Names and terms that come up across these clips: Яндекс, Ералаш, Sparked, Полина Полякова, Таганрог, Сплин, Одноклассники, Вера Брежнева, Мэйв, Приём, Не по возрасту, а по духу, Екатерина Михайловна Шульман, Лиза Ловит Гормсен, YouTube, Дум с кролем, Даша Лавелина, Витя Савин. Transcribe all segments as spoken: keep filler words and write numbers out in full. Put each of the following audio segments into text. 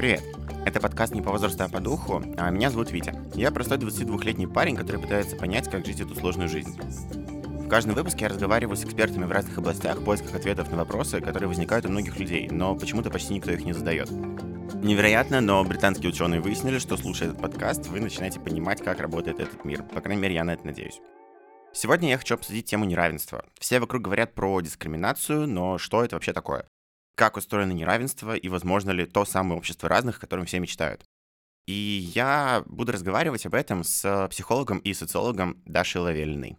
Привет! Это подкаст «Не по возрасту, а по духу», а меня зовут Витя. Я простой двадцатидвухлетний парень, который пытается понять, как жить эту сложную жизнь. В каждом выпуске я разговариваю с экспертами в разных областях в поисках ответов на вопросы, которые возникают у многих людей, но почему-то почти никто их не задает. Невероятно, но британские ученые выяснили, что, слушая этот подкаст, вы начинаете понимать, как работает этот мир. По крайней мере, я на это надеюсь. Сегодня я хочу обсудить тему неравенства. Все вокруг говорят про дискриминацию, но что это вообще такое? Как устроено неравенство и возможно ли то самое общество разных, о котором все мечтают. И я буду разговаривать об этом с психологом и социологом Дашей Лавелиной.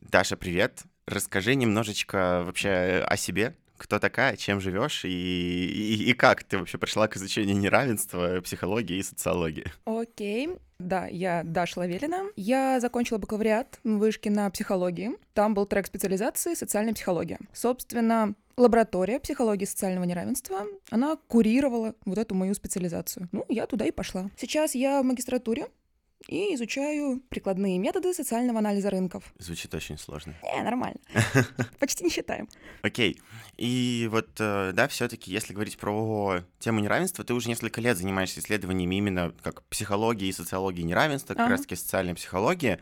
Даша, привет. Расскажи немножечко вообще о себе. Кто такая, чем живешь и, и, и как ты вообще пришла к изучению неравенства, психологии и социологии? Окей. Да, я Даша Лавелина. Я закончила бакалавриат в вышке на психологии. Там был трек специализации «Социальная психология». Собственно, лаборатория психологии социального неравенства, она курировала вот эту мою специализацию. Ну, я туда и пошла. Сейчас я в магистратуре и изучаю прикладные методы социального анализа рынков. Звучит очень сложно. Не, нормально. Почти не считаем. Окей. И вот, да, все-таки, если говорить про тему неравенства, ты уже несколько лет занимаешься исследованиями именно как психологии и социологии неравенства, как раз-таки социальной психологии.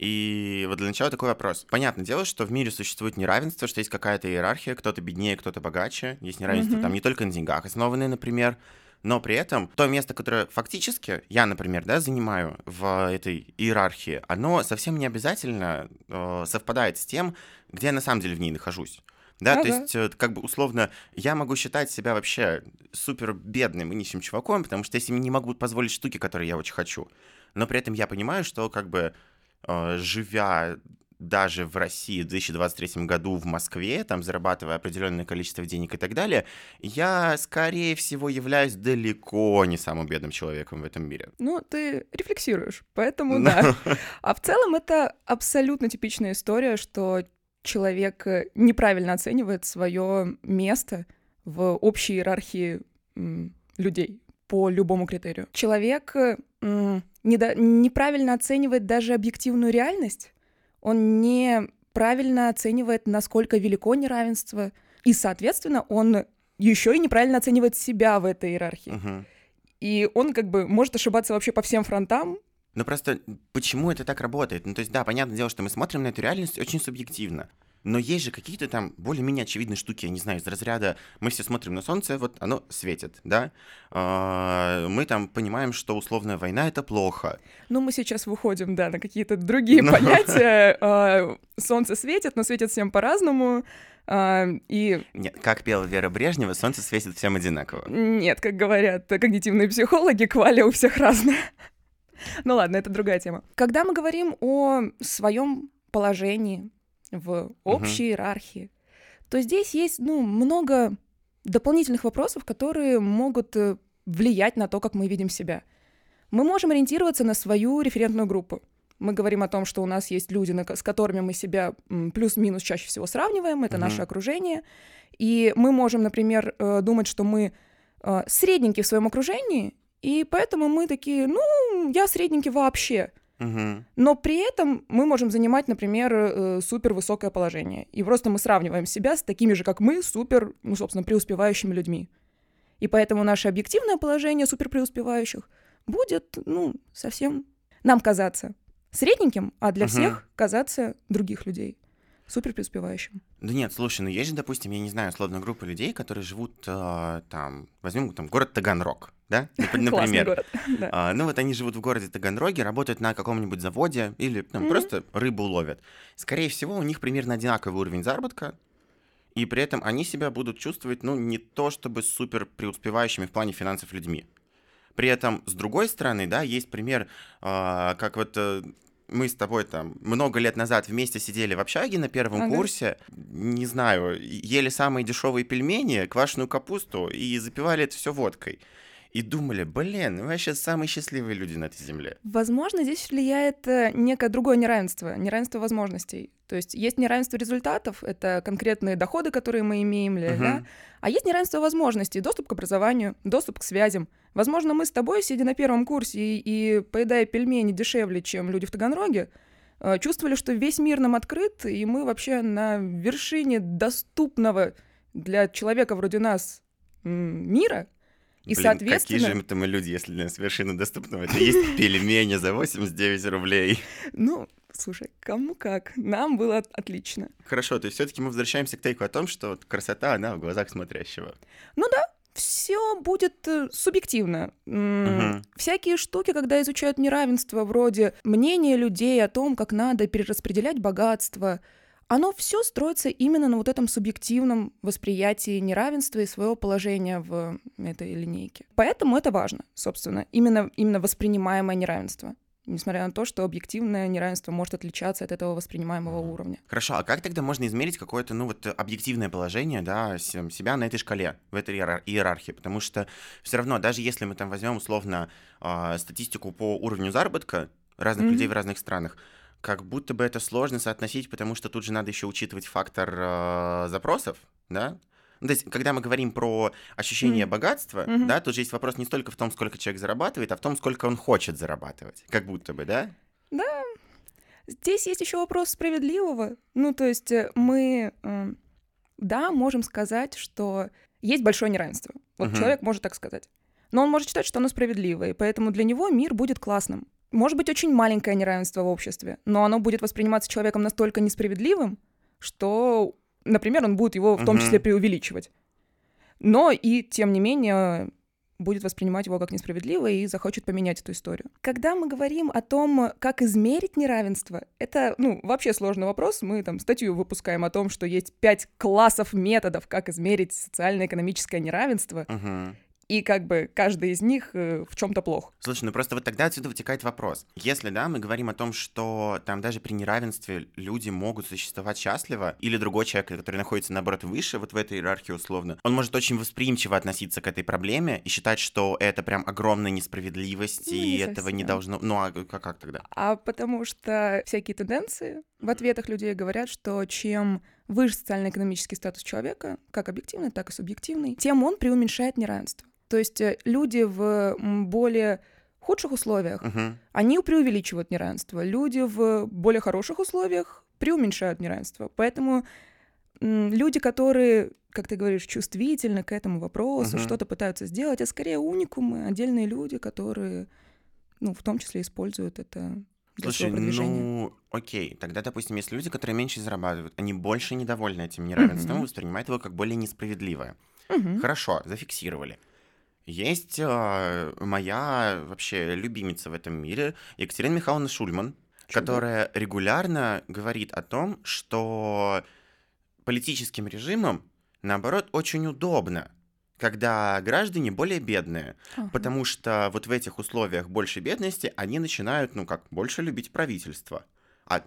И вот для начала такой вопрос. Понятное дело, что в мире существует неравенство, что есть какая-то иерархия, кто-то беднее, кто-то богаче. Есть неравенство там не только на деньгах основанное, например, но при этом то место, которое фактически я, например, да, занимаю в этой иерархии, оно совсем не обязательно э, совпадает с тем, где я на самом деле в ней нахожусь. Да, ага. То есть, как бы, условно, я могу считать себя вообще супер бедным и нищим чуваком, потому что я себе не могу позволить штуки, которые я очень хочу. Но при этом я понимаю, что, как бы, э, живя даже в России в две тысячи двадцать третьем году в Москве, там, зарабатывая определенное количество денег и так далее, я, скорее всего, являюсь далеко не самым бедным человеком в этом мире. Ну, ты рефлексируешь, поэтому no. да. А в целом это абсолютно типичная история, что человек неправильно оценивает свое место в общей иерархии людей по любому критерию. Человек неправильно оценивает даже объективную реальность, он неправильно оценивает, насколько велико неравенство, и, соответственно, он еще и неправильно оценивает себя в этой иерархии. Угу. И он как бы может ошибаться вообще по всем фронтам. Ну просто почему это так работает? Ну то есть да, понятное дело, что мы смотрим на эту реальность очень субъективно. Но есть же какие-то там более-менее очевидные штуки, я не знаю, из разряда мы все смотрим на солнце, вот оно светит, да? Мы там понимаем, что условная война — это плохо. Ну, мы сейчас выходим, да, на какие-то другие но... понятия. Солнце светит, но светит всем по-разному. И... Нет, как пела Вера Брежнева, солнце светит всем одинаково. Нет, как говорят когнитивные психологи, кваля у всех разная. Ну ладно, это другая тема. Когда мы говорим о своем положении в общей uh-huh. иерархии, то здесь есть, ну, много дополнительных вопросов, которые могут влиять на то, как мы видим себя. Мы можем ориентироваться на свою референтную группу. Мы говорим о том, что у нас есть люди, с которыми мы себя плюс-минус чаще всего сравниваем, это uh-huh. наше окружение, и мы можем, например, думать, что мы средненькие в своем окружении, и поэтому мы такие, ну, я средненький вообще. Но при этом мы можем занимать, например, супервысокое положение. И просто мы сравниваем себя с такими же, как мы, супер, ну, собственно, преуспевающими людьми. И поэтому наше объективное положение суперпреуспевающих будет, ну, совсем нам казаться средненьким, а для uh-huh. всех казаться других людей суперпреуспевающим. Да нет, слушай, ну есть же, допустим, я не знаю, условно, группа людей, которые живут э, там, возьмем там город Таганрог, да, например. город, да. А, ну вот они живут в городе Таганроге, работают на каком-нибудь заводе или там, mm-hmm. просто рыбу ловят. Скорее всего, у них примерно одинаковый уровень заработка, и при этом они себя будут чувствовать, ну, не то чтобы суперпреуспевающими в плане финансов людьми. При этом, с другой стороны, да, есть пример, э, как вот... Э, мы с тобой там много лет назад вместе сидели в общаге на первом ага. курсе, не знаю, ели самые дешевые пельмени, квашеную капусту и запивали это все водкой. И думали, блин, мы вообще самые счастливые люди на этой земле. Возможно, здесь влияет некое другое неравенство, неравенство возможностей. То есть есть неравенство результатов, это конкретные доходы, которые мы имеем, ли, угу. да? А есть неравенство возможностей, доступ к образованию, доступ к связям. Возможно, мы с тобой, сидя на первом курсе и, и поедая пельмени дешевле, чем люди в Таганроге, чувствовали, что весь мир нам открыт, и мы вообще на вершине доступного для человека вроде нас мира, И, блин, соответственно... какие же мы люди, если для нас вершина доступного? Это есть пельмени за восемьдесят девять рублей. Ну, слушай, кому как. Нам было отлично. Хорошо, то есть все-таки мы возвращаемся к тейку о том, что красота, она в глазах смотрящего. Ну да, все будет субъективно. Угу. Всякие штуки, когда изучают неравенство, вроде мнения людей о том, как надо перераспределять богатство, оно все строится именно на вот этом субъективном восприятии неравенства и своего положения в этой линейке. Поэтому это важно, собственно, именно, именно воспринимаемое неравенство. Несмотря на то, что объективное неравенство может отличаться от этого воспринимаемого уровня. Хорошо, а как тогда можно измерить какое-то, ну, вот объективное положение, да, себя на этой шкале, в этой иерархии? Потому что все равно, даже если мы там возьмем условно э, статистику по уровню заработка разных mm-hmm. людей в разных странах, как будто бы это сложно соотносить, потому что тут же надо еще учитывать фактор э, запросов, да? Ну, то есть, когда мы говорим про ощущение mm-hmm. богатства, mm-hmm. да, тут же есть вопрос не столько в том, сколько человек зарабатывает, а в том, сколько он хочет зарабатывать, как будто бы, да? Да. Здесь есть еще вопрос справедливого. Ну, то есть мы, э, да, можем сказать, что есть большое неравенство. Вот mm-hmm. человек может так сказать. Но он может считать, что оно справедливое, и поэтому для него мир будет классным. Может быть, очень маленькое неравенство в обществе, но оно будет восприниматься человеком настолько несправедливым, что, например, он будет его в том числе преувеличивать. Но и, тем не менее, будет воспринимать его как несправедливое и захочет поменять эту историю. Когда мы говорим о том, как измерить неравенство, это, ну, вообще сложный вопрос. Мы там статью выпускаем о том, что есть пять классов методов, как измерить социально-экономическое неравенство. Uh-huh. И как бы каждый из них в чем-то плох. Слушай, ну просто вот тогда отсюда вытекает вопрос. Если, да, мы говорим о том, что там даже при неравенстве люди могут существовать счастливо, или другой человек, который находится, наоборот, выше вот в этой иерархии условно, он может очень восприимчиво относиться к этой проблеме и считать, что это прям огромная несправедливость, ну, не и совсем. Этого не должно... Ну а как, как тогда? А потому что всякие тенденции в ответах людей говорят, что чем... выше социально-экономический статус человека, как объективный, так и субъективный, тем он преуменьшает неравенство. То есть люди в более худших условиях, uh-huh. они преувеличивают неравенство. Люди в более хороших условиях преуменьшают неравенство. Поэтому люди, которые, как ты говоришь, чувствительны к этому вопросу, uh-huh. что-то пытаются сделать, это скорее уникумы, отдельные люди, которые, ну, в том числе используют это... Слушай, ну, окей, тогда, допустим, есть люди, которые меньше зарабатывают, они больше недовольны этим неравенством, uh-huh. воспринимают его как более несправедливое. Uh-huh. Хорошо, зафиксировали. Есть э, моя вообще любимица в этом мире, Екатерина Михайловна Шульман, Чудо. Которая регулярно говорит о том, что политическим режимам, наоборот, очень удобно, когда граждане более бедные, uh-huh. потому что вот в этих условиях больше бедности они начинают, ну как, больше любить правительство. А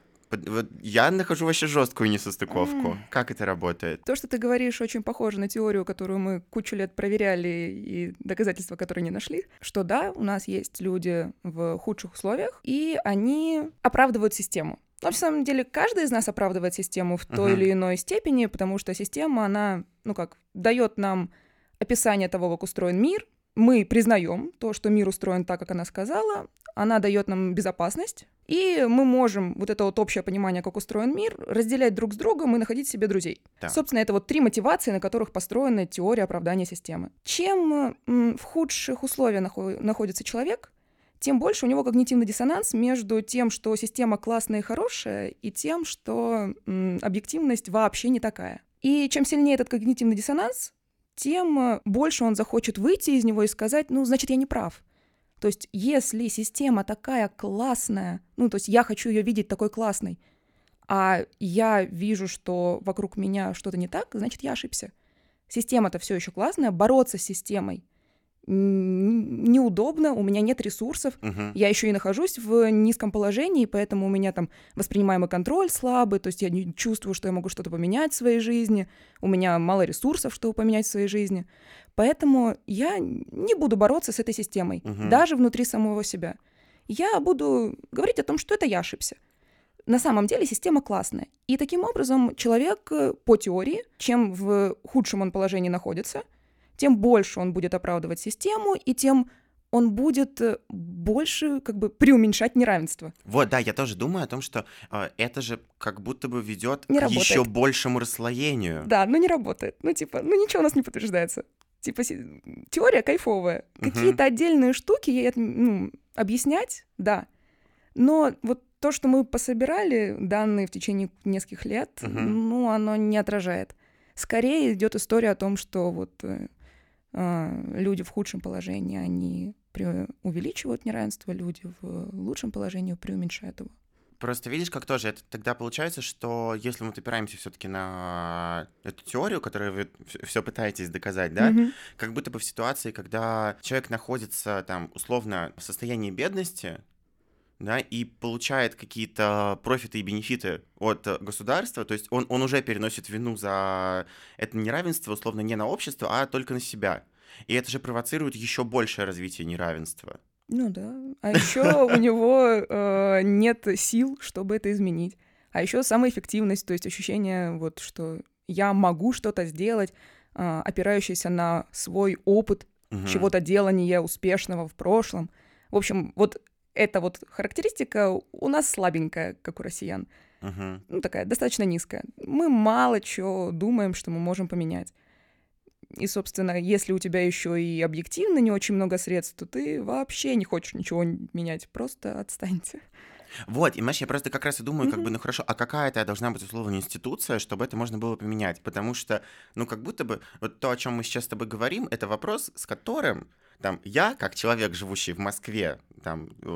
вот я нахожу вообще жесткую несостыковку. Mm. Как это работает? То, что ты говоришь, очень похоже на теорию, которую мы кучу лет проверяли, и доказательства, которые не нашли, что да, у нас есть люди в худших условиях, и они оправдывают систему. Но, в самом деле, каждый из нас оправдывает систему в той uh-huh. или иной степени, потому что система, она, ну как, дает нам... описание того, как устроен мир. Мы признаем то, что мир устроен так, как она сказала. Она дает нам безопасность. И мы можем вот это вот общее понимание, как устроен мир, разделять друг с другом и находить себе друзей. Да. Собственно, это вот три мотивации, на которых построена теория оправдания системы. Чем в худших условиях находится человек, тем больше у него когнитивный диссонанс между тем, что система классная и хорошая, и тем, что объективность вообще не такая. И чем сильнее этот когнитивный диссонанс, тем больше он захочет выйти из него и сказать, ну, значит, я не прав. То есть, если система такая классная, ну, то есть, я хочу ее видеть такой классной, а я вижу, что вокруг меня что-то не так, значит, я ошибся. Система-то все еще классная, бороться с системой неудобно, у меня нет ресурсов, uh-huh. я еще и нахожусь в низком положении, поэтому у меня там воспринимаемый контроль слабый, то есть я не чувствую, что я могу что-то поменять в своей жизни, у меня мало ресурсов, чтобы поменять в своей жизни, поэтому я не буду бороться с этой системой, uh-huh. даже внутри самого себя. Я буду говорить о том, что это я ошибся. На самом деле система классная. И таким образом человек по теории, чем в худшем он положении находится, тем больше он будет оправдывать систему, и тем он будет больше как бы преуменьшать неравенство. Вот, да, я тоже думаю о том, что э, это же как будто бы ведет к еще большему расслоению. Да, ну не работает. Ну типа, ну ничего у нас не подтверждается. Типа, теория кайфовая. Uh-huh. Какие-то отдельные штуки ей, ну, объяснять, да. Но вот то, что мы пособирали данные в течение нескольких лет, uh-huh. ну, оно не отражает. Скорее идет история о том, что вот э, люди в худшем положении, они преувеличивают неравенство, люди в лучшем положении преуменьшают его. Просто видишь, как тоже это тогда получается, что если мы вот опираемся все-таки на эту теорию, которую вы все пытаетесь доказать, да, mm-hmm. как будто бы в ситуации, когда человек находится там условно в состоянии бедности, да, и получает какие-то профиты и бенефиты от государства, то есть он, он уже переносит вину за это неравенство, условно, не на общество, а только на себя. И это же провоцирует еще большее развитие неравенства. Ну да. А еще у него э, нет сил, чтобы это изменить. А еще самоэффективность, то есть ощущение, вот, что я могу что-то сделать, э, опирающееся на свой опыт, угу. чего-то делания успешного в прошлом. В общем, вот эта вот характеристика у нас слабенькая, как у россиян. Угу. Ну, такая, достаточно низкая. Мы мало чего думаем, что мы можем поменять. И, собственно, если у тебя еще и объективно не очень много средств, то ты вообще не хочешь ничего менять, просто отстаньте. Вот, и, знаешь, я просто как раз и думаю, mm-hmm. как бы, ну хорошо, а какая-то должна быть условно институция, чтобы это можно было поменять, потому что, ну, как будто бы вот то, о чем мы сейчас с тобой говорим, это вопрос, с которым там я, как человек, живущий в Москве, там, э,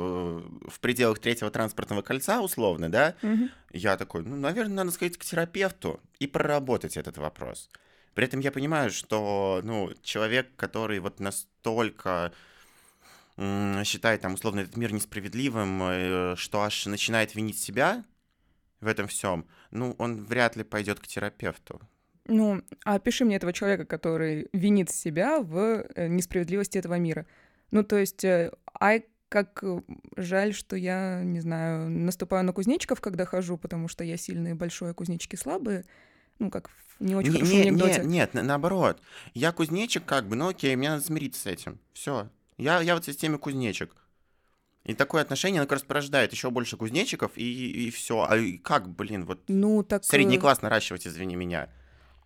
в пределах третьего транспортного кольца, условно, да, mm-hmm. я такой, ну, наверное, надо сходить к терапевту и проработать этот вопрос. При этом я понимаю, что, ну, человек, который вот настолько м- считает, там, условно, этот мир несправедливым, э- что аж начинает винить себя в этом всем, ну, он вряд ли пойдет к терапевту. Ну, а опиши мне этого человека, который винит себя в несправедливости этого мира. Ну, то есть, ай, как жаль, что я, не знаю, наступаю на кузнечиков, когда хожу, потому что я сильный и большой, а кузнечики слабые. Ну, как в не очень не, хорошем не, анекдоте. Нет, нет, наоборот. Я кузнечик, как бы, ну окей, мне надо смириться с этим. Все. Я, я вот в системе кузнечик. И такое отношение, оно как раз порождает еще больше кузнечиков, и, и все. А как, блин, вот ну, так... средний класс наращивать, извини меня.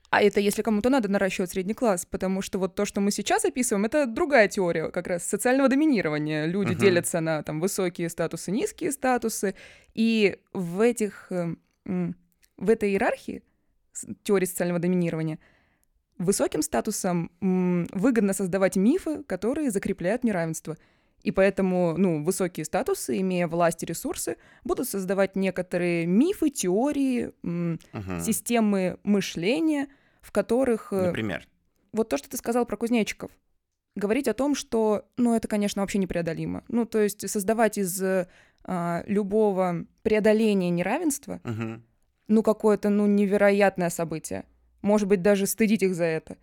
А это если кому-то надо наращивать средний класс, потому что вот то, что мы сейчас описываем, это другая теория как раз социального доминирования. Люди uh-huh. делятся на там высокие статусы, низкие статусы. И в этих... в этой иерархии теории социального доминирования, высоким статусом м, выгодно создавать мифы, которые закрепляют неравенство. И поэтому, ну, высокие статусы, имея власть и ресурсы, будут создавать некоторые мифы, теории, м, угу. системы мышления, в которых... Например? Вот то, что ты сказал про кузнечиков. Говорить о том, что, ну, это, конечно, вообще непреодолимо. Ну, то есть создавать из а, любого преодоления неравенства... Угу. ну, какое-то, ну, невероятное событие. Может быть, даже стыдить их за это.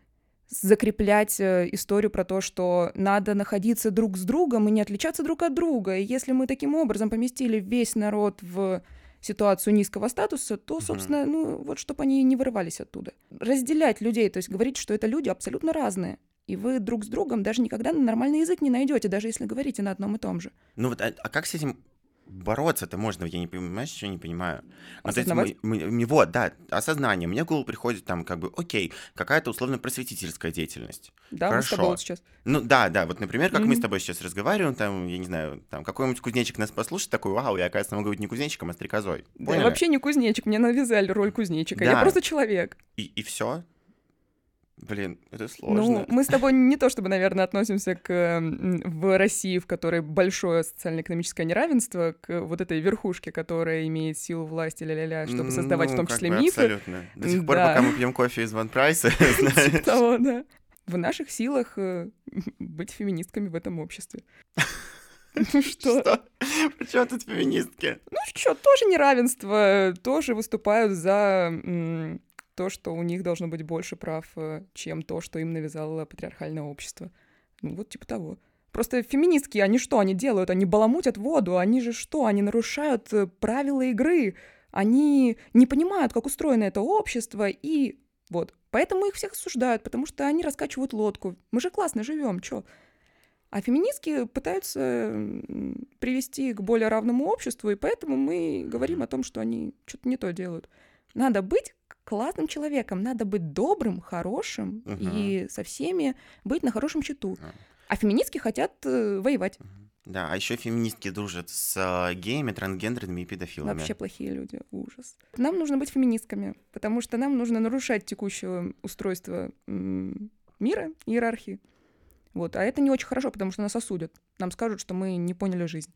Закреплять историю про то, что надо находиться друг с другом и не отличаться друг от друга. И если мы таким образом поместили весь народ в ситуацию низкого статуса, то, собственно, ну, вот чтобы они не вырывались оттуда. Разделять людей, то есть говорить, что это люди абсолютно разные. И вы друг с другом даже никогда нормальный язык не найдете, даже если говорите на одном и том же. Ну вот, а, а как с этим... Бороться-то можно, я не понимаю, что я не понимаю. Но, то есть, мы, мы, мы, вот, да, осознание. Мне в голову приходит там как бы, окей, какая-то условно-просветительская деятельность. Да, хорошо. Мы с тобой вот сейчас. Ну да, да, вот, например, как mm-hmm. мы с тобой сейчас разговариваем, там, я не знаю, там какой-нибудь кузнечик нас послушает, такой, вау, я, оказывается, могу быть не кузнечиком, а стрекозой. Да, я вообще не кузнечик, мне навязали роль кузнечика, да. Я просто человек. И, и все. Блин, это сложно. Ну, мы с тобой не то чтобы, наверное, относимся к в России, в которой большое социально-экономическое неравенство, к вот этой верхушке, которая имеет силу власти, ля-ля-ля, чтобы создавать ну, в том числе бы, мифы. Абсолютно. До сих да. пор, пока мы пьем кофе из Ван Прайса, знаешь. Того, да. В наших силах быть феминистками в этом обществе. Что? Причём тут феминистки? Ну что, тоже неравенство, тоже выступают за... то, что у них должно быть больше прав, чем то, что им навязало патриархальное общество. Ну, вот типа того. Просто феминистки, они что, они делают? Они баламутят воду, они же что? Они нарушают правила игры, они не понимают, как устроено это общество, и вот. Поэтому их всех осуждают, потому что они раскачивают лодку. Мы же классно живем, чё? А феминистки пытаются привести к более равному обществу, и поэтому мы говорим о том, что они что-то не то делают. Надо быть классным человеком, надо быть добрым, хорошим угу. и со всеми быть на хорошем счету. Угу. А феминистки хотят э, воевать. Да, а еще феминистки дружат с геями, трансгендерными и педофилами. Вообще плохие люди, ужас. Нам нужно быть феминистками, потому что нам нужно нарушать текущее устройство мира, иерархии. Вот. А это не очень хорошо, потому что нас осудят. Нам скажут, что мы не поняли жизнь.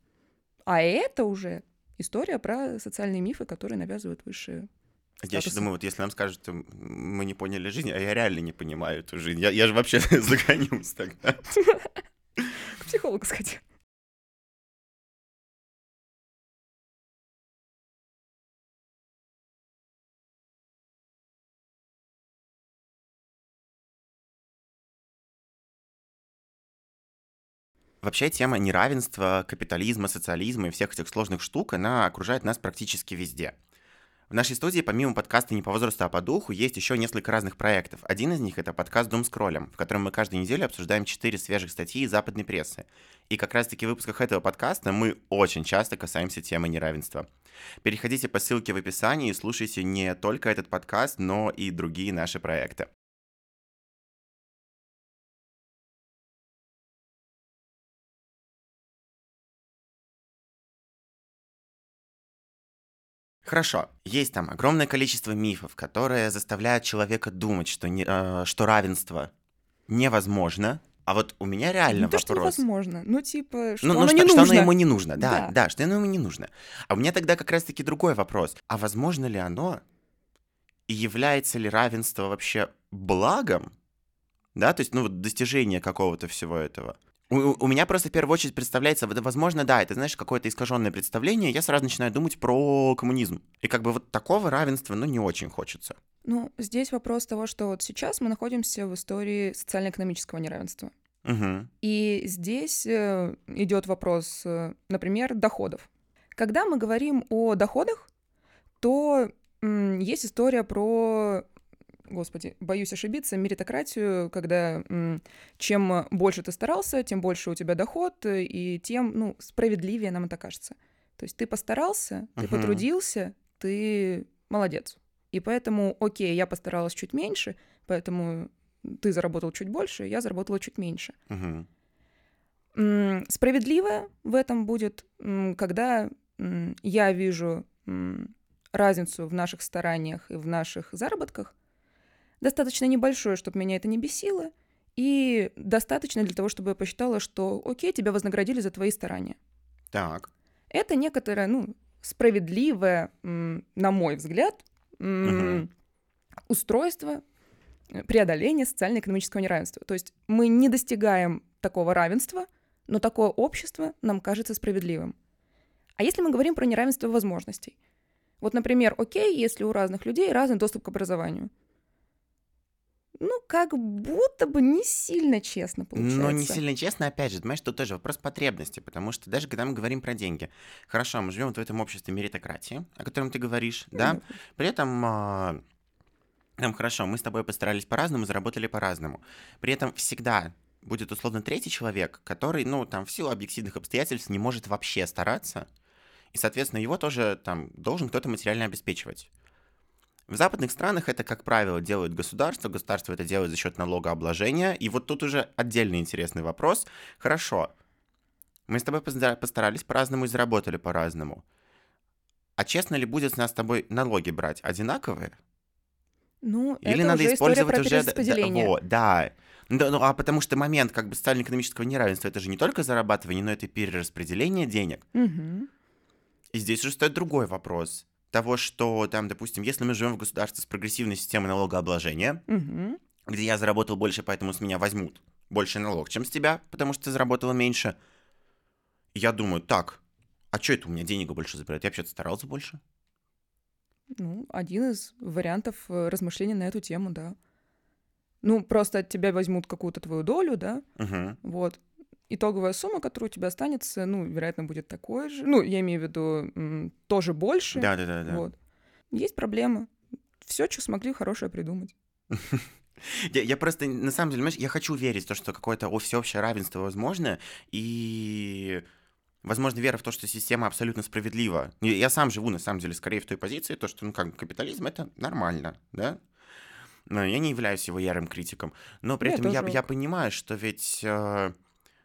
А это уже история про социальные мифы, которые навязывают высшие статусы. Я сейчас думаю, вот если нам скажут, мы не поняли жизнь, а я реально не понимаю эту жизнь. Я, я же вообще загонюсь тогда. К психологу сходи. Вообще тема неравенства, капитализма, социализма и всех этих сложных штук, она окружает нас практически везде. В нашей студии, помимо подкаста «Не по возрасту, а по духу», есть еще несколько разных проектов. Один из них — это подкаст «Дум с кролем», в котором мы каждую неделю обсуждаем четыре свежих статьи из западной прессы. И как раз-таки в выпусках этого подкаста мы очень часто касаемся темы неравенства. Переходите по ссылке в описании и слушайте не только этот подкаст, но и другие наши проекты. Хорошо, есть там огромное количество мифов, которые заставляют человека думать, что, не, э, что равенство невозможно. А вот у меня реально не вопрос. То, что невозможно, ну типа, что, ну, оно, ну, что, не что нужно. Оно ему не нужно, да, да, да, что оно ему не нужно. А у меня тогда как раз-таки другой вопрос. А возможно ли оно, и является ли равенство вообще благом, да, то есть, ну, вот достижение какого-то всего этого? У, у меня просто в первую очередь представляется, возможно, да, это, знаешь, какое-то искаженное представление, я сразу начинаю думать про коммунизм. И как бы вот такого равенства, ну, не очень хочется. Ну, здесь вопрос того, что вот сейчас мы находимся в истории социально-экономического неравенства. Угу. И здесь идет вопрос, например, доходов. Когда мы говорим о доходах, то м, есть история про... Господи, боюсь ошибиться, меритократию, когда м, чем больше ты старался, тем больше у тебя доход, и тем, ну, справедливее нам это кажется. То есть ты постарался, ты uh-huh. потрудился, ты молодец. И поэтому, окей, я постаралась чуть меньше, поэтому ты заработал чуть больше, я заработала чуть меньше. Uh-huh. М, справедливое в этом будет, м, когда м, я вижу м, разницу в наших стараниях и в наших заработках, достаточно небольшое, чтобы меня это не бесило, и достаточно для того, чтобы я посчитала, что окей, тебя вознаградили за твои старания. Так. Это некоторое, ну, справедливое, на мой взгляд, угу. устройство преодоления социально-экономического неравенства. То есть мы не достигаем такого равенства, но такое общество нам кажется справедливым. А если мы говорим про неравенство возможностей? Вот, например, окей, если у разных людей разный доступ к образованию. Ну, как будто бы не сильно честно получается. Ну, не сильно честно, опять же, понимаешь, тут тоже вопрос потребности, потому что даже когда мы говорим про деньги, хорошо, мы живем вот в этом обществе меритократии, о котором ты говоришь, mm-hmm. да, при этом, там, хорошо, мы с тобой постарались по-разному, заработали по-разному, при этом всегда будет, условно, третий человек, который, ну, там, в силу объективных обстоятельств не может вообще стараться, и, соответственно, его тоже, там, должен кто-то материально обеспечивать. В западных странах это, как правило, делают государство, государство это делает за счет налогообложения, и вот тут уже отдельный интересный вопрос. Хорошо, мы с тобой постарались по-разному и заработали по-разному. А честно ли будет с нас с тобой налоги брать одинаковые? Ну, или это надо уже использовать история про перераспределение. Уже... Да, да. Ну, ну, а потому что момент как бы социально-экономического неравенства, это же не только зарабатывание, но это и перераспределение денег. Угу. И здесь уже стоит другой вопрос. Того, что там, допустим, если мы живем в государстве с прогрессивной системой налогообложения, угу. где я заработал больше, поэтому с меня возьмут больше налог, чем с тебя, потому что ты заработала меньше, я думаю, так, а что это у меня денег больше забирают? Я вообще-то старался больше. Ну, один из вариантов размышлений на эту тему, да. Ну, просто от тебя возьмут какую-то твою долю, да, угу. вот. Итоговая сумма, которая у тебя останется, ну, вероятно, будет такой же. Ну, я имею в виду, тоже больше. Да-да-да. Вот. Есть проблемы. Все, что смогли, хорошее придумать. Я, я просто, на самом деле, знаешь, я хочу верить в то, что какое-то всеобщее равенство возможно, и возможно, вера в то, что система абсолютно справедлива. Я сам живу, на самом деле, скорее в той позиции, то, что, ну, как бы, капитализм — это нормально, да? Но я не являюсь его ярым критиком. Но при Нет, этом я, я понимаю, что ведь э,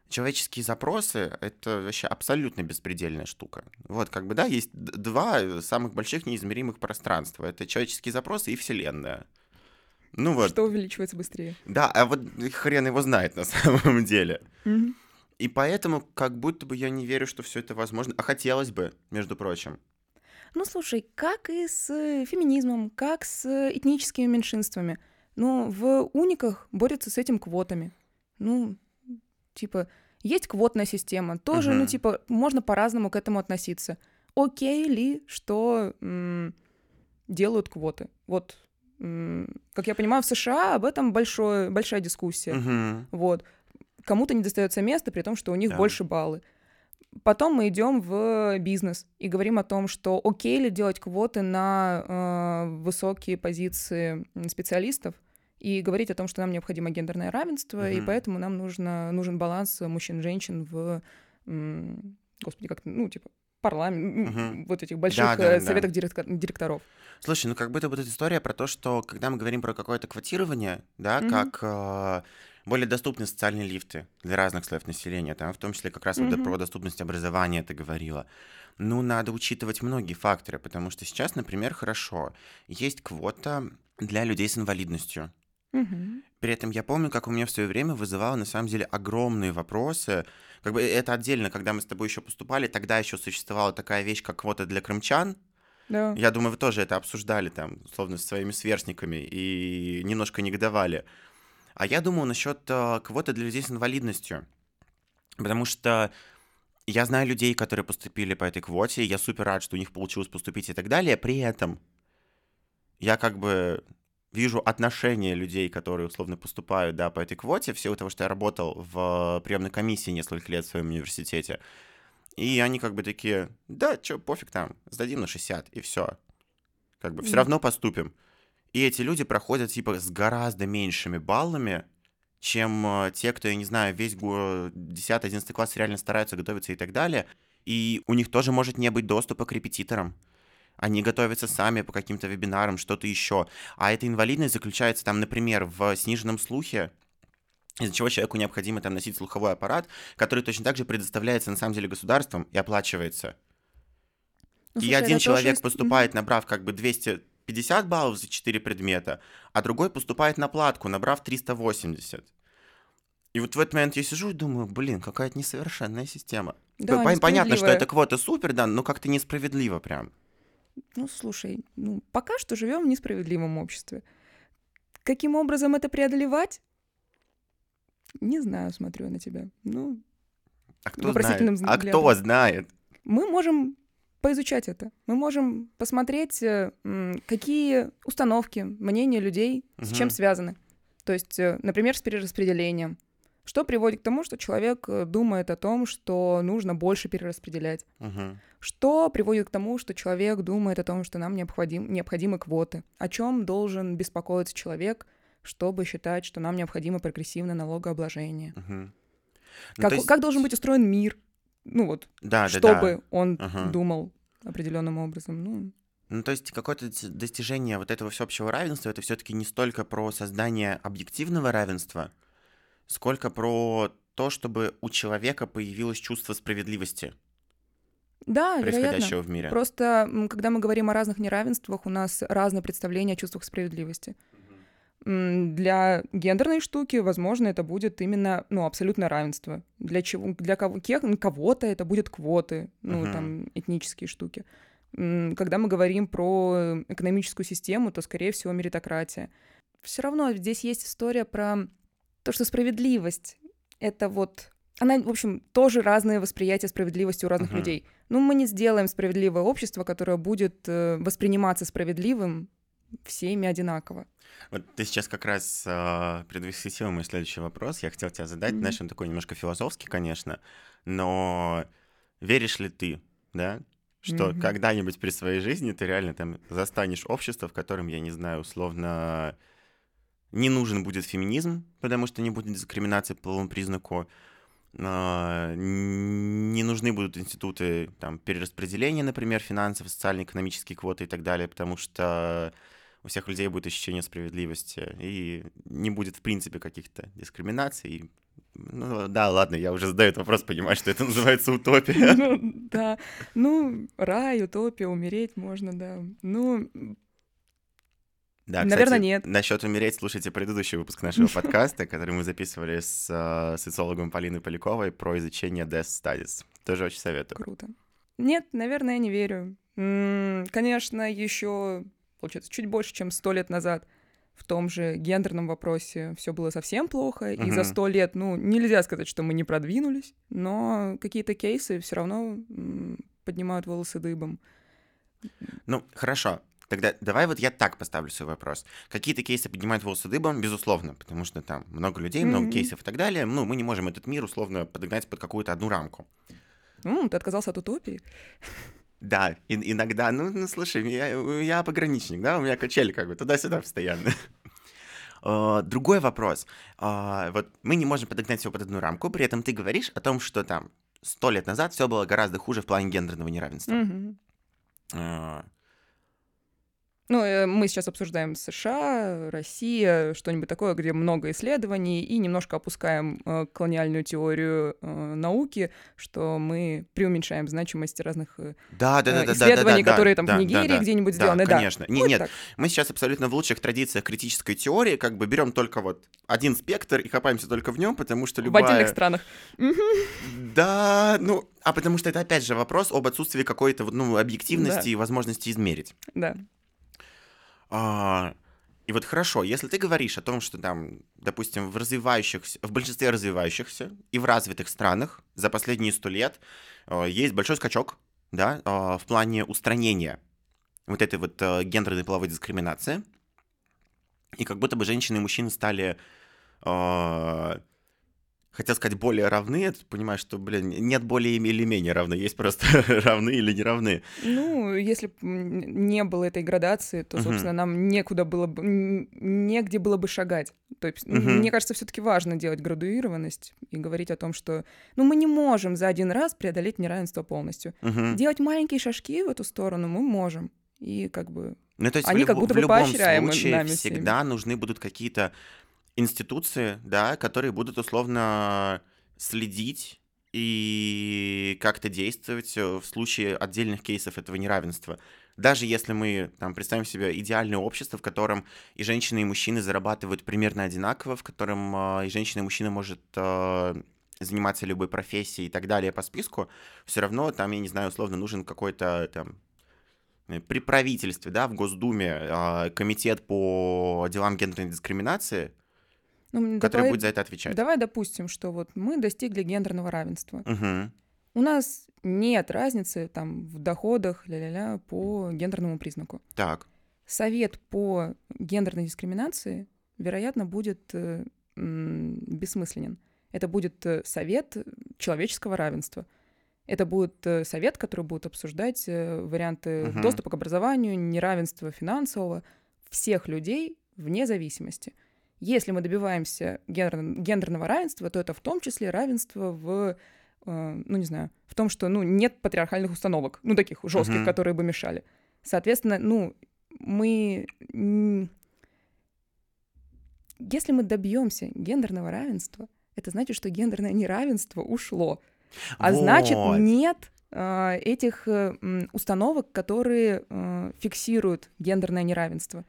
человеческие запросы — это вообще абсолютно беспредельная штука. Вот, как бы, да, есть два самых больших неизмеримых пространства. Это человеческие запросы и Вселенная. Ну, вот. Что увеличивается быстрее. Да, а вот хрен его знает на самом деле. Mm-hmm. И поэтому как будто бы я не верю, что все это возможно. А хотелось бы, между прочим. Ну, слушай, как и с феминизмом, как с этническими меньшинствами. Ну, в униках борются с этим квотами. Ну, типа, есть квотная система. Тоже, uh-huh. ну, типа, можно по-разному к этому относиться. Окей ли, что м- делают квоты? Вот, м- как я понимаю, в США об этом большое, большая дискуссия. Uh-huh. Вот. Кому-то не достается место, при том, что у них да. больше баллы. Потом мы идем в бизнес и говорим о том, что окей ли делать квоты на э, высокие позиции специалистов и говорить о том, что нам необходимо гендерное равенство, mm-hmm. и поэтому нам нужно, нужен баланс мужчин-женщин в, м, господи, как, ну, типа, парламент, mm-hmm. вот этих больших да, да, советах да. директоров. Слушай, ну как будто бы эта история про то, что когда мы говорим про какое-то квотирование, да, mm-hmm. как... Э, более доступны социальные лифты для разных слоев населения, там, в том числе как раз mm-hmm. вот про доступность образования ты говорила. Ну, надо учитывать многие факторы, потому что сейчас, например, хорошо, есть квота для людей с инвалидностью. Mm-hmm. При этом я помню, как у меня в свое время вызывало, на самом деле, огромные вопросы. Как бы это отдельно, когда мы с тобой еще поступали, тогда еще существовала такая вещь, как квота для крымчан. Yeah. Я думаю, вы тоже это обсуждали, там, условно, со своими сверстниками и немножко негодовали. А я думал насчет э, квоты для людей с инвалидностью, потому что я знаю людей, которые поступили по этой квоте, я супер рад, что у них получилось поступить и так далее, при этом я как бы вижу отношение людей, которые условно поступают да, по этой квоте, в силу того, что я работал в приемной комиссии несколько лет в своем университете, и они как бы такие, да, чё, пофиг там, сдадим на шестьдесят, и все, как бы все равно поступим. И эти люди проходят, типа, с гораздо меньшими баллами, чем те, кто, я не знаю, весь десятый-одиннадцатый класс реально стараются готовиться и так далее. И у них тоже может не быть доступа к репетиторам. Они готовятся сами по каким-то вебинарам, что-то еще. А эта инвалидность заключается, там, например, в сниженном слухе, из-за чего человеку необходимо там носить слуховой аппарат, который точно так же предоставляется, на самом деле, государством и оплачивается. Ну, слушай, и один человек тоже... поступает, набрав как бы двести пятьдесят баллов за четыре предмета, а другой поступает на платку, набрав триста восемьдесят. И вот в этот момент я сижу и думаю, блин, какая-то несовершенная система. Да, понятно, что эта квота супер, да, но как-то несправедливо прям. Ну, слушай, ну пока что живем в несправедливом обществе. Каким образом это преодолевать? Не знаю, смотрю на тебя. Ну, а кто вопросительным знает? Взглядом. А кто знает? Мы можем... поизучать это. Мы можем посмотреть, какие установки, мнения людей uh-huh. с чем связаны. То есть, например, с перераспределением. Что приводит к тому, что человек думает о том, что нужно больше перераспределять. Uh-huh. Что приводит к тому, что человек думает о том, что нам необходим, необходимы квоты. О чем должен беспокоиться человек, чтобы считать, что нам необходимо прогрессивное налогообложение. Uh-huh. Ну, как, то есть... как должен быть устроен мир? Ну вот, да, чтобы да, да. он ага. думал определенным образом. Ну. ну, то есть какое-то достижение вот этого всеобщего равенства, это все-таки не столько про создание объективного равенства, сколько про то, чтобы у человека появилось чувство справедливости. Да, происходящего вероятно. В мире. Просто, когда мы говорим о разных неравенствах, у нас разное представление о чувствах справедливости. Для гендерной штуки, возможно, это будет именно, ну, абсолютное равенство. Для чего, для кого, кого-то это будут квоты, ну, uh-huh. там, этнические штуки. Когда мы говорим про экономическую систему, то, скорее всего, меритократия. Все равно здесь есть история про то, что справедливость — это вот... Она, в общем, тоже разное восприятие справедливости у разных uh-huh. людей. Ну, мы не сделаем справедливое общество, которое будет восприниматься справедливым, всеми одинаково. Вот ты сейчас как раз э, предвосхитил мой следующий вопрос. Я хотел тебя задать, mm-hmm. знаешь, он такой немножко философский, конечно, но веришь ли ты, да, что mm-hmm. когда-нибудь при своей жизни ты реально там застанешь общество, в котором, я не знаю, условно не нужен будет феминизм, потому что не будет дискриминации по половому признаку, не нужны будут институты там, перераспределения, например, финансов, социально-экономические квоты и так далее, потому что у всех людей будет ощущение справедливости, и не будет, в принципе, каких-то дискриминаций. Ну да, ладно, я уже задаю этот вопрос, понимаю, что это называется утопия. Ну да, ну рай, утопия, умереть можно, да. Ну, да, наверное, кстати, нет. Насчет умереть слушайте предыдущий выпуск нашего подкаста, который мы записывали с социологом Полиной Поляковой про изучение Death Studies. Тоже очень советую. Круто. Нет, наверное, я не верю. Конечно, еще... Получается, чуть больше, чем сто лет назад в том же гендерном вопросе все было совсем плохо, uh-huh. и за сто лет, ну, нельзя сказать, что мы не продвинулись, но какие-то кейсы все равно поднимают волосы дыбом. Ну, хорошо. Тогда давай вот я так поставлю свой вопрос. Какие-то кейсы поднимают волосы дыбом, безусловно, потому что там много людей, много mm-hmm. кейсов и так далее. Ну, мы не можем этот мир условно подогнать под какую-то одну рамку. Mm, ты отказался от утопии. Да, и, иногда, ну, ну слушай, я, я пограничник, да, у меня качели как бы туда-сюда постоянно. Другой вопрос. Вот мы не можем подогнать все под одну рамку, при этом ты говоришь о том, что там сто лет назад все было гораздо хуже в плане гендерного неравенства. Ну, мы сейчас обсуждаем США, Россия, что-нибудь такое, где много исследований, и немножко опускаем э, колониальную теорию э, науки, что мы преуменьшаем значимость разных э, да, да, да, исследований, да, да, которые там да, в Нигерии да, да, где-нибудь да, сделаны. Да, конечно. Да. Не, вот нет, так. Мы сейчас абсолютно в лучших традициях критической теории, как бы берем только вот один спектр и копаемся только в нем, потому что любая... В отдельных странах. Да, ну, а потому что это опять же вопрос об отсутствии какой-то ну, объективности да. и возможности измерить. Да. А, и вот хорошо, если ты говоришь о том, что там, допустим, в развивающихся, в большинстве развивающихся и в развитых странах за последние сто лет а, есть большой скачок, да, а, в плане устранения вот этой вот а, гендерной половой дискриминации, и как будто бы женщины и мужчины стали, а, хотел сказать, более равны, я понимаю, что, блин, нет более или менее равны, есть просто равны или не равны. Ну, если бы не было этой градации, то, собственно, uh-huh. нам некуда было бы, негде было бы шагать. То есть, uh-huh. мне кажется, все-таки важно делать градуированность и говорить о том, что, ну, мы не можем за один раз преодолеть неравенство полностью. Uh-huh. Делать маленькие шажки в эту сторону мы можем. И как бы ну, то есть они в люб- как будто бы поощряемы нами всеми. В любом случае всегда нужны будут какие-то институции, да, которые будут условно следить и как-то действовать в случае отдельных кейсов этого неравенства. Даже если мы там, представим себе идеальное общество, в котором и женщины, и мужчины зарабатывают примерно одинаково, в котором и женщина, и мужчина может заниматься любой профессией и так далее по списку, все равно там, я не знаю, условно нужен какой-то там... При правительстве, да, в Госдуме комитет по делам гендерной дискриминации, ну, который давай, будет за это отвечать. Давай допустим, что вот мы достигли гендерного равенства. Угу. У нас нет разницы там, в доходах ля-ля-ля, по гендерному признаку. Так. Совет по гендерной дискриминации, вероятно, будет э, м- бессмысленен. Это будет совет человеческого равенства. Это будет совет, который будет обсуждать варианты uh-huh. доступа к образованию, неравенства финансового всех людей вне зависимости. Если мы добиваемся гендер- гендерного равенства, то это в том числе равенство в, э, ну не знаю, в том, что ну, нет патриархальных установок, ну таких жестких, uh-huh. которые бы мешали. Соответственно, ну мы... Если мы добьемся гендерного равенства, это значит, что гендерное неравенство ушло. А вот. Значит, нет э, этих э, установок, которые э, фиксируют гендерное неравенство.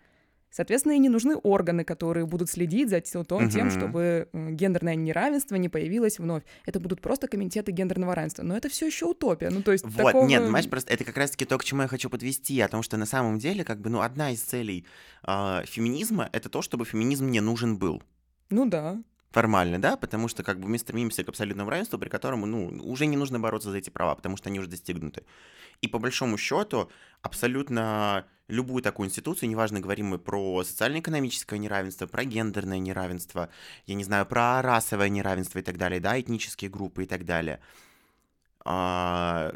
Соответственно, и не нужны органы, которые будут следить за тем, uh-huh. чтобы гендерное неравенство не появилось вновь. Это будут просто комитеты гендерного равенства. Но это все еще утопия. Ну, то есть, вот, такого... нет, понимаешь, просто это как раз-таки то, к чему я хочу подвести, о том, что на самом деле, как бы, ну, одна из целей э, феминизма — это то, чтобы феминизм не нужен был. Ну да. Формально, да, потому что как бы мы стремимся к абсолютному равенству, при котором, ну, уже не нужно бороться за эти права, потому что они уже достигнуты. И по большому счету абсолютно любую такую институцию, неважно, говорим мы про социально-экономическое неравенство, про гендерное неравенство, я не знаю, про расовое неравенство и так далее, да, этнические группы и так далее. А...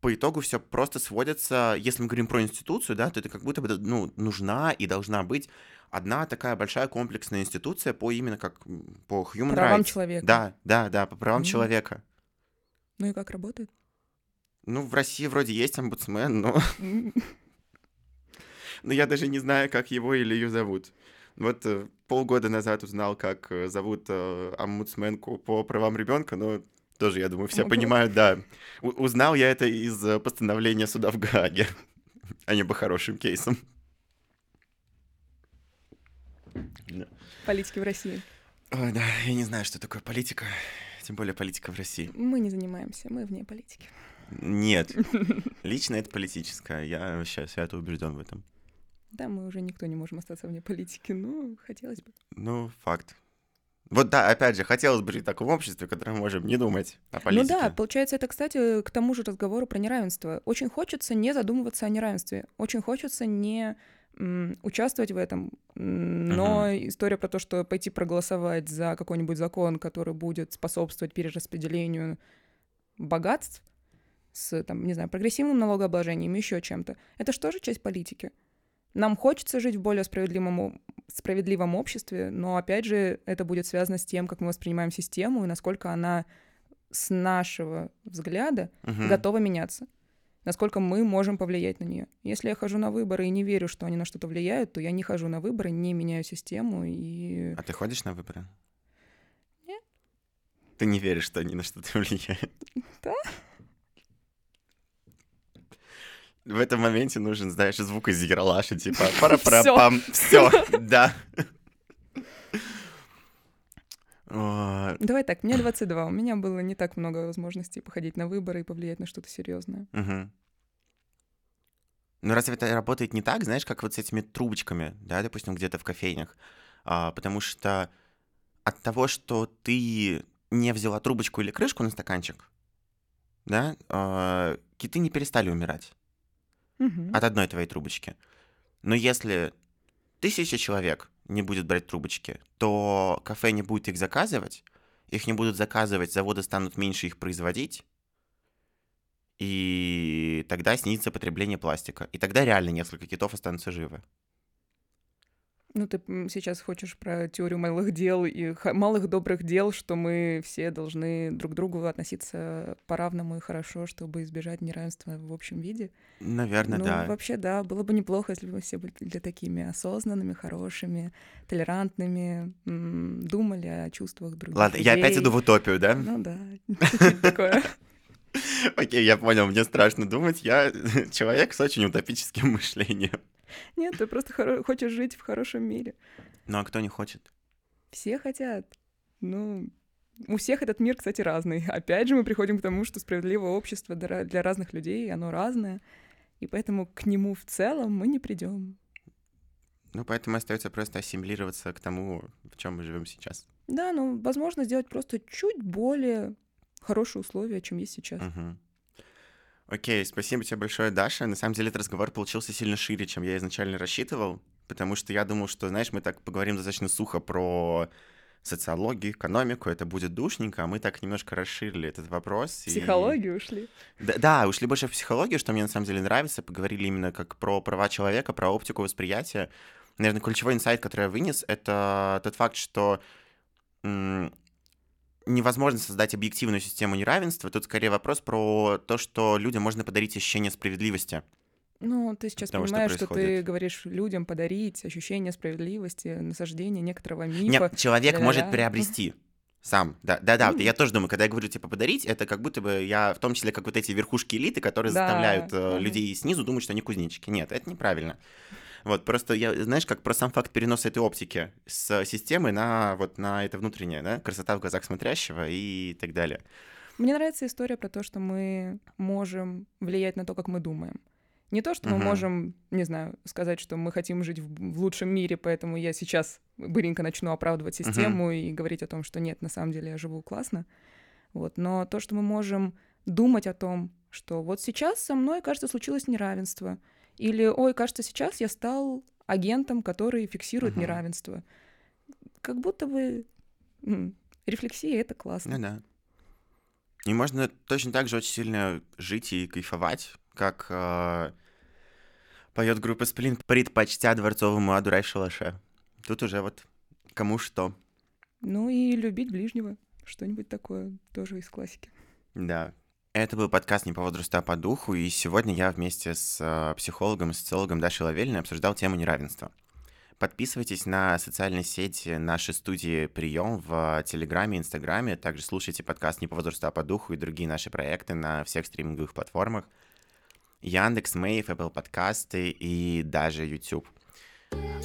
По итогу все просто сводится, если мы говорим про институцию, да, то это как будто бы, ну, нужна и должна быть одна такая большая комплексная институция по именно как по human rights. Правам человека. Да, да, да, по правам mm. человека. Ну и как работает? Ну, в России вроде есть омбудсмен, но... Mm. но я даже не знаю, как его или ее зовут. Вот полгода назад узнал, как зовут омбудсменку по правам ребенка, но тоже, я думаю, все okay. понимают, да. У- узнал я это из постановления суда в Гааге, а не по хорошим кейсам. Политики в России. Ой, да, я не знаю, что такое политика, тем более политика в России. Мы не занимаемся, мы вне политики. Нет, лично это политическое, я сейчас я это убежден в этом. Да, мы уже никто не можем остаться вне политики, но хотелось бы. Ну, факт. Вот да, опять же, хотелось бы жить в таком обществе, в котором можем не думать о политике. Ну да, получается, это, кстати, к тому же разговору про неравенство. Очень хочется не задумываться о неравенстве, очень хочется не м, участвовать в этом, но uh-huh. история про то, что пойти проголосовать за какой-нибудь закон, который будет способствовать перераспределению богатств с, там, не знаю, прогрессивным налогообложением, еще чем-то, это же тоже часть политики. Нам хочется жить в более справедливом, справедливом обществе, но, опять же, это будет связано с тем, как мы воспринимаем систему и насколько она с нашего взгляда угу. готова меняться, насколько мы можем повлиять на нее. Если я хожу на выборы и не верю, что они на что-то влияют, то я не хожу на выборы, не меняю систему и... А ты ходишь на выборы? Нет. Ты не веришь, что они на что-то влияют? Да. В этом моменте нужен, знаешь, звук из ералаша, типа пара-пара-пам, все, да. Давай так, мне двадцать два, у меня было не так много возможностей походить на выборы и повлиять на что-то серьезное. Ну разве это работает не так, знаешь, как вот с этими трубочками, да, допустим, где-то в кофейнях, потому что от того, что ты не взяла трубочку или крышку на стаканчик, да, киты не перестали умирать. От одной твоей трубочки. Но если тысяча человек не будет брать трубочки, то кафе не будет их заказывать, их не будут заказывать, заводы станут меньше их производить, и тогда снизится потребление пластика. И тогда реально несколько китов останутся живы. Ну, ты сейчас хочешь про теорию малых дел и х- малых добрых дел, что мы все должны друг к другу относиться по-равному и хорошо, чтобы избежать неравенства в общем виде. Наверное, ну, да. Ну, вообще, да, было бы неплохо, если бы мы все были такими осознанными, хорошими, толерантными, м- думали о чувствах других Ладно, людей. Я опять иду в утопию, да? Ну да, такое. Окей, я понял, мне страшно думать, я человек с очень утопическим мышлением. Нет, ты просто хоро- хочешь жить в хорошем мире. Ну а кто не хочет? Все хотят. Ну, у всех этот мир, кстати, разный. Опять же мы приходим к тому, что справедливое общество для разных людей, оно разное, и поэтому к нему в целом мы не придем. Ну, поэтому остается просто ассимилироваться к тому, в чем мы живем сейчас. Да, ну, возможно, сделать просто чуть более хорошие условия, чем есть сейчас. Угу. Окей, спасибо тебе большое, Даша. На самом деле этот разговор получился сильно шире, чем я изначально рассчитывал, потому что я думал, что, знаешь, мы так поговорим достаточно сухо про социологию, экономику, это будет душненько, а мы так немножко расширили этот вопрос. В психологию и... ушли. Да, да, ушли больше в психологию, что мне на самом деле нравится, поговорили именно как про права человека, про оптику восприятия. Наверное, ключевой инсайт, который я вынес, это тот факт, что... М- невозможно создать объективную систему неравенства. Тут скорее вопрос про то, что людям можно подарить ощущение справедливости. Ну, ты сейчас потому, понимаешь, что, что ты говоришь людям подарить ощущение справедливости, насаждение некоторого мифа. Нет, человек да-да-да. может приобрести сам. Да-да-да, mm-hmm. я тоже думаю, когда я говорю, типа, подарить, это как будто бы я, в том числе, как вот эти верхушки элиты, которые да. заставляют mm-hmm. людей снизу думать, что они кузнечики. Нет, это неправильно. Вот, просто, я, знаешь, как про сам факт переноса этой оптики с системы на вот на это внутреннее, да, красота в глазах смотрящего и так далее. Мне нравится история про то, что мы можем влиять на то, как мы думаем. Не то, что uh-huh. мы можем, не знаю, сказать, что мы хотим жить в, в лучшем мире, поэтому я сейчас быренько начну оправдывать систему uh-huh. и говорить о том, что нет, на самом деле я живу классно. Вот, но то, что мы можем думать о том, что вот сейчас со мной, кажется, случилось неравенство, или, ой, кажется, сейчас я стал агентом, который фиксирует угу. неравенство. Как будто бы м- рефлексия — это классно. Ну да. И можно точно так же очень сильно жить и кайфовать, как э, поет группа «Сплин», предпочтя дворцовому аду рай в шалаше. Тут уже вот кому что. Ну и любить ближнего. Что-нибудь такое тоже из классики. Да. Это был подкаст «Не по возрасту, а по духу», и сегодня я вместе с психологом и социологом Дашей Лавелиной обсуждал тему неравенства. Подписывайтесь на социальные сети нашей студии «Приём» в Телеграме, Инстаграме. Также слушайте подкаст «Не по возрасту, а по духу» и другие наши проекты на всех стриминговых платформах. Яндекс, Мэйв, Apple подкасты и даже YouTube.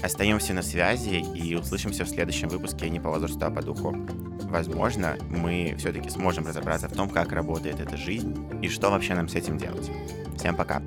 Остаемся на связи и услышимся в следующем выпуске «Не по возрасту, а по духу». Возможно, мы все-таки сможем разобраться в том, как работает эта жизнь и что вообще нам с этим делать. Всем пока!